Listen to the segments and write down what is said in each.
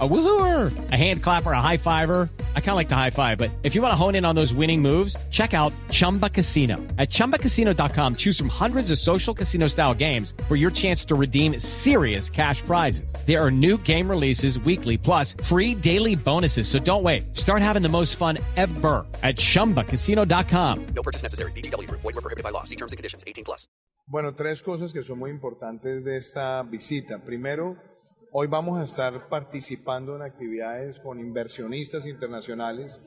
A woohooer, a hand clapper, a high fiver. I kind of like the high five, but if you want to hone in on those winning moves, check out Chumba Casino. At chumbacasino.com, choose from hundreds of social casino style games for your chance to redeem serious cash prizes. There are new game releases weekly, plus free daily bonuses. So don't wait. Start having the most fun ever at chumbacasino.com. No purchase necessary. VGW Group. Void where prohibited by law. See terms and conditions 18+. Bueno, tres cosas que son muy importantes de esta visita. Primero, hoy vamos a estar participando en actividades con inversionistas internacionales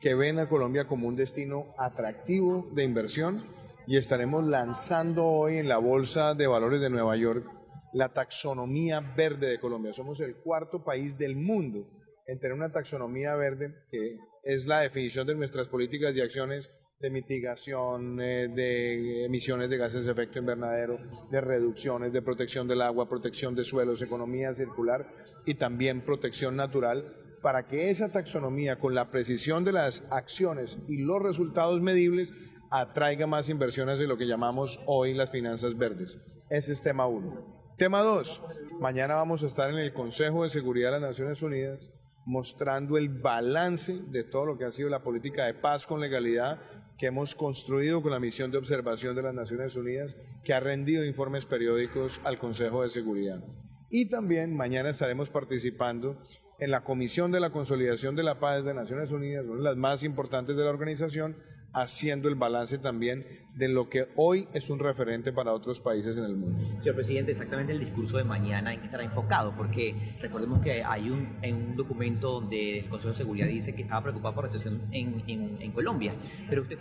que ven a Colombia como un destino atractivo de inversión, y estaremos lanzando hoy en la Bolsa de Valores de Nueva York la taxonomía verde de Colombia. Somos el cuarto país del mundo en tener una taxonomía verde, que es la definición de nuestras políticas y acciones de mitigación, de emisiones de gases de efecto invernadero, de reducciones, de protección del agua, protección de suelos, economía circular y también protección natural, para que esa taxonomía, con la precisión de las acciones y los resultados medibles, atraiga más inversiones de lo que llamamos hoy las finanzas verdes. Ese es tema 1. Tema 2, mañana vamos a estar en el Consejo de Seguridad de las Naciones Unidas mostrando el balance de todo lo que ha sido la política de paz con legalidad que hemos construido con la misión de observación de las Naciones Unidas, que ha rendido informes periódicos al Consejo de Seguridad. Y también mañana estaremos participando en la Comisión de la Consolidación de la Paz de Naciones Unidas, una de las más importantes de la organización, haciendo el balance también de lo que hoy es un referente para otros países en el mundo. Señor presidente, exactamente el discurso de mañana, ¿en qué estará enfocado? Porque recordemos que hay un documento donde el Consejo de Seguridad dice que estaba preocupado por la situación en Colombia. Pero usted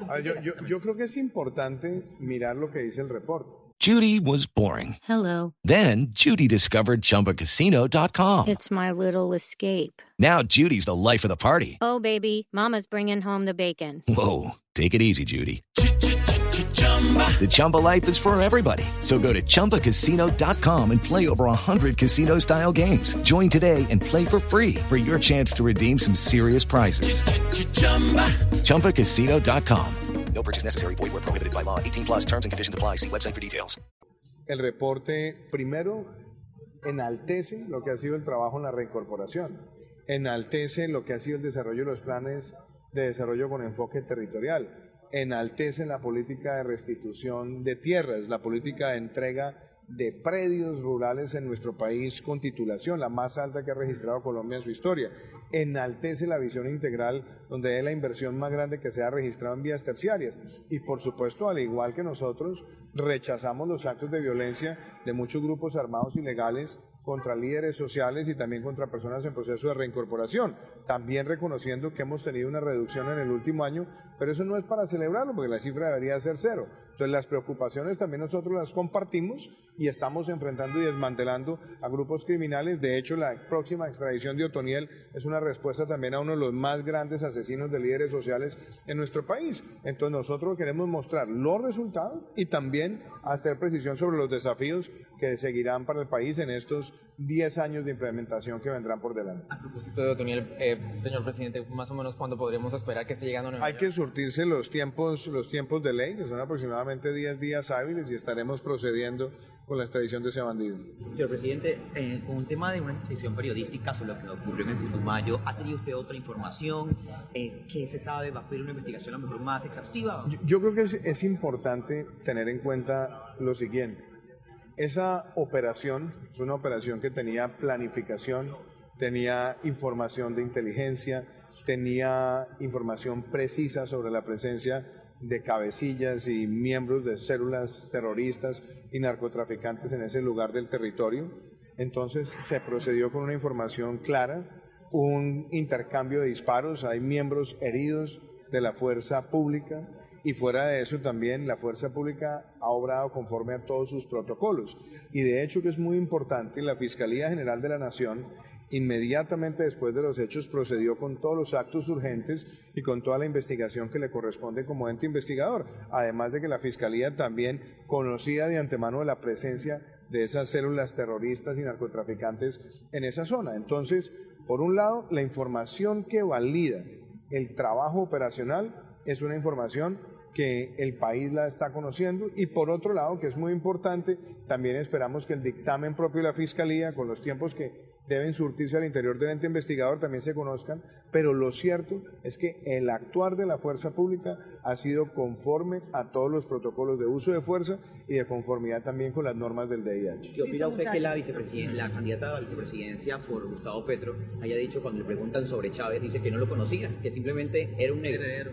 yo creo que es importante mirar lo que dice el reporte. Judy was boring. Hello. Then Judy discovered ChumbaCasino.com. It's my little escape. Now Judy's the life of the party. Oh, baby, mama's bringing home the bacon. Whoa, take it easy, Judy. The Chumba life is for everybody. So go to ChumbaCasino.com and play over 100 casino-style games. Join today and play for free for your chance to redeem some serious prizes. ChumbaCasino.com. No purchase necessary. Void where prohibited by law. 18+. Terms and conditions apply. See website for details. El reporte primero enaltece lo que ha sido el trabajo en la reincorporación, enaltece lo que ha sido el desarrollo de los planes de desarrollo con enfoque territorial, enaltece la política de restitución de tierras, la política de entrega de predios rurales en nuestro país con titulación, la más alta que ha registrado Colombia en su historia. Enaltece la visión integral, donde es la inversión más grande que se ha registrado en vías terciarias. Y por supuesto, al igual que nosotros, rechazamos los actos de violencia de muchos grupos armados ilegales contra líderes sociales y también contra personas en proceso de reincorporación, también reconociendo que hemos tenido una reducción en el último año, pero eso no es para celebrarlo, porque la cifra debería ser cero. Entonces las preocupaciones también nosotros las compartimos y estamos enfrentando y desmantelando a grupos criminales. De hecho, la próxima extradición de Otoniel es una respuesta también a uno de los más grandes asesinos de líderes sociales en nuestro país. Entonces nosotros queremos mostrar los resultados y también hacer precisión sobre los desafíos que seguirán para el país en estos 10 años de implementación que vendrán por delante. A propósito de Otoniel, señor presidente, más o menos ¿cuándo podríamos esperar que esté llegando a Nueva York? Hay que surtirse los tiempos de ley, que son aproximadamente 10 días hábiles, y estaremos procediendo con la extradición de ese bandido. Señor presidente, con un tema de una investigación periodística sobre lo que ocurrió en el 1 de mayo, ¿ha tenido usted otra información? ¿Qué se sabe? ¿Va a pedir una investigación a lo mejor más exhaustiva? Yo creo que es importante tener en cuenta lo siguiente. Esa operación es una operación que tenía planificación, tenía información de inteligencia, tenía información precisa sobre la presencia de cabecillas y miembros de células terroristas y narcotraficantes en ese lugar del territorio. Entonces se procedió con una información clara, un intercambio de disparos, hay miembros heridos de la fuerza pública. Y fuera de eso también la fuerza pública ha obrado conforme a todos sus protocolos. Y de hecho que es muy importante, la Fiscalía General de la Nación inmediatamente después de los hechos procedió con todos los actos urgentes y con toda la investigación que le corresponde como ente investigador. Además de que la Fiscalía también conocía de antemano la presencia de esas células terroristas y narcotraficantes en esa zona. Entonces, por un lado, la información que valida el trabajo operacional es una información que el país la está conociendo, y por otro lado, que es muy importante, también esperamos que el dictamen propio de la Fiscalía, con los tiempos que deben surtirse al interior del ente investigador, también se conozcan, pero lo cierto es que el actuar de la fuerza pública ha sido conforme a todos los protocolos de uso de fuerza y de conformidad también con las normas del DIH. ¿Qué opina usted que la candidata a la vicepresidencia por Gustavo Petro haya dicho, cuando le preguntan sobre Chávez, dice que no lo conocía, que simplemente era un heredero,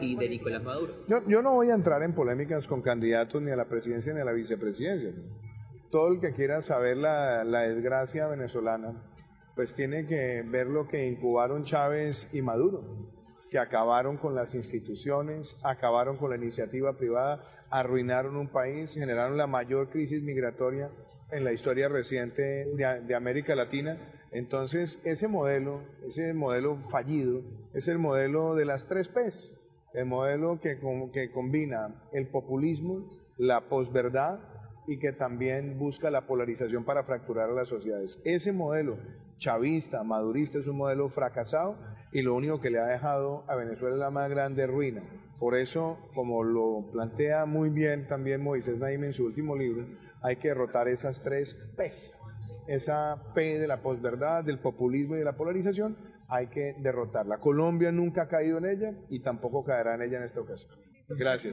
y de Nicolás Maduro? Yo no voy a entrar en polémicas con candidatos ni a la presidencia ni a la vicepresidencia. Todo el que quiera saber la desgracia venezolana, pues tiene que ver lo que incubaron Chávez y Maduro, que acabaron con las instituciones, acabaron con la iniciativa privada, arruinaron un país, generaron la mayor crisis migratoria en la historia reciente de América Latina. Entonces, ese modelo fallido, es el modelo de las 3 P's, el modelo que combina el populismo, la posverdad, y que también busca la polarización para fracturar a las sociedades. Ese modelo chavista, madurista, es un modelo fracasado, y lo único que le ha dejado a Venezuela es la más grande ruina. Por eso, como lo plantea muy bien también Moisés Naim en su último libro, hay que derrotar esas 3 P's. Esa P de la posverdad, del populismo y de la polarización, hay que derrotarla. Colombia nunca ha caído en ella y tampoco caerá en ella en esta ocasión. Gracias.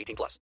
18+.